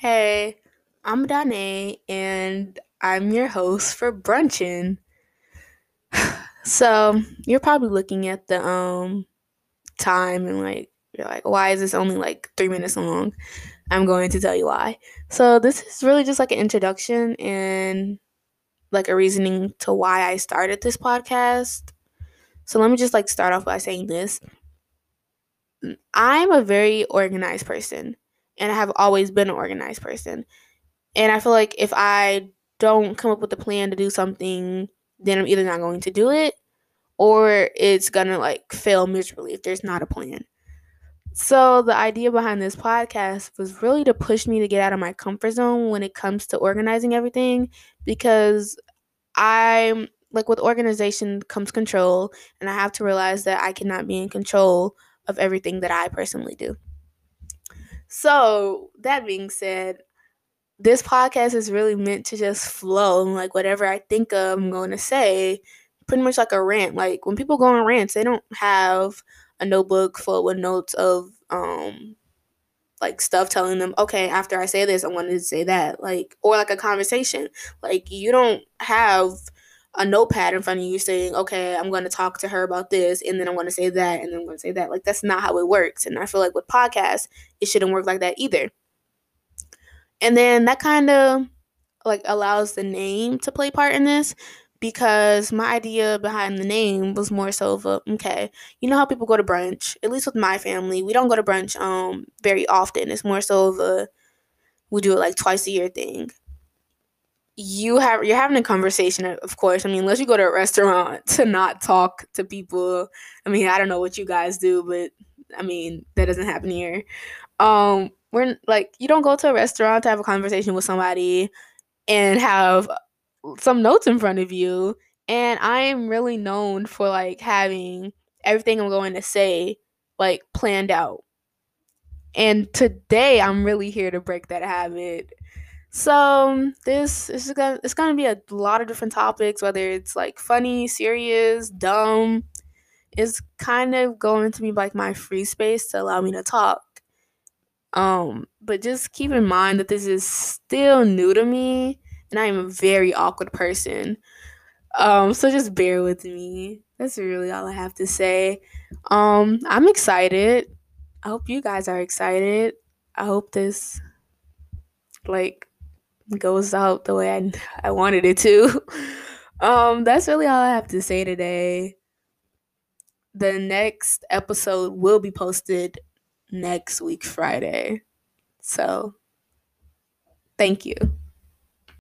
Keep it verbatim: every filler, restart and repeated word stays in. Hey, I'm Danae, and I'm your host for Brunchin'. So, you're probably looking at the um time and like you're like, why is this only like three minutes long? I'm going to tell you why. So, this is really just like an introduction and like a reasoning to why I started this podcast. So, let me just like start off by saying this. I'm a very organized person. And I have always been an organized person. And I feel like if I don't come up with a plan to do something, then I'm either not going to do it or it's going to like fail miserably if there's not a plan. So the idea behind this podcast was really to push me to get out of my comfort zone when it comes to organizing everything, because I'm like, with organization comes control, and I have to realize that I cannot be in control of everything that I personally do. So, that being said, this podcast is really meant to just flow. Like, whatever I think of, I'm going to say, pretty much like a rant. Like, when people go on rants, they don't have a notebook full with notes of, um, like, stuff telling them, okay, after I say this, I wanted to say that. Like, or like a conversation. Like, you don't have a notepad in front of you saying, okay, I'm going to talk to her about this, and then I'm going to say that, and then I'm going to say that. Like, that's not how it works. And I feel like with podcasts, it shouldn't work like that either. And then that kind of, like, allows the name to play part in this, because my idea behind the name was more so of a, okay, you know how people go to brunch? At least with my family, we don't go to brunch um very often. It's more so of a, we do it, like, twice a year thing. You have, you're having a conversation, of course. I mean, unless you go to a restaurant to not talk to people. I mean, I don't know what you guys do, but I mean, that doesn't happen here. Um, we're like, you don't go to a restaurant to have a conversation with somebody and have some notes in front of you. And I am really known for like having everything I'm going to say like planned out. And today I'm really here to break that habit. So this is gonna it's gonna be a lot of different topics, whether it's like funny, serious, dumb. It's kind of going to be like my free space to allow me to talk. Um, but just keep in mind that this is still new to me, and I am a very awkward person. Um, so just bear with me. That's really all I have to say. Um, I'm excited. I hope you guys are excited. I hope this like goes out the way I, I wanted it to. Um, that's really all I have to say today. The next episode will be posted next week, Friday. So, thank you.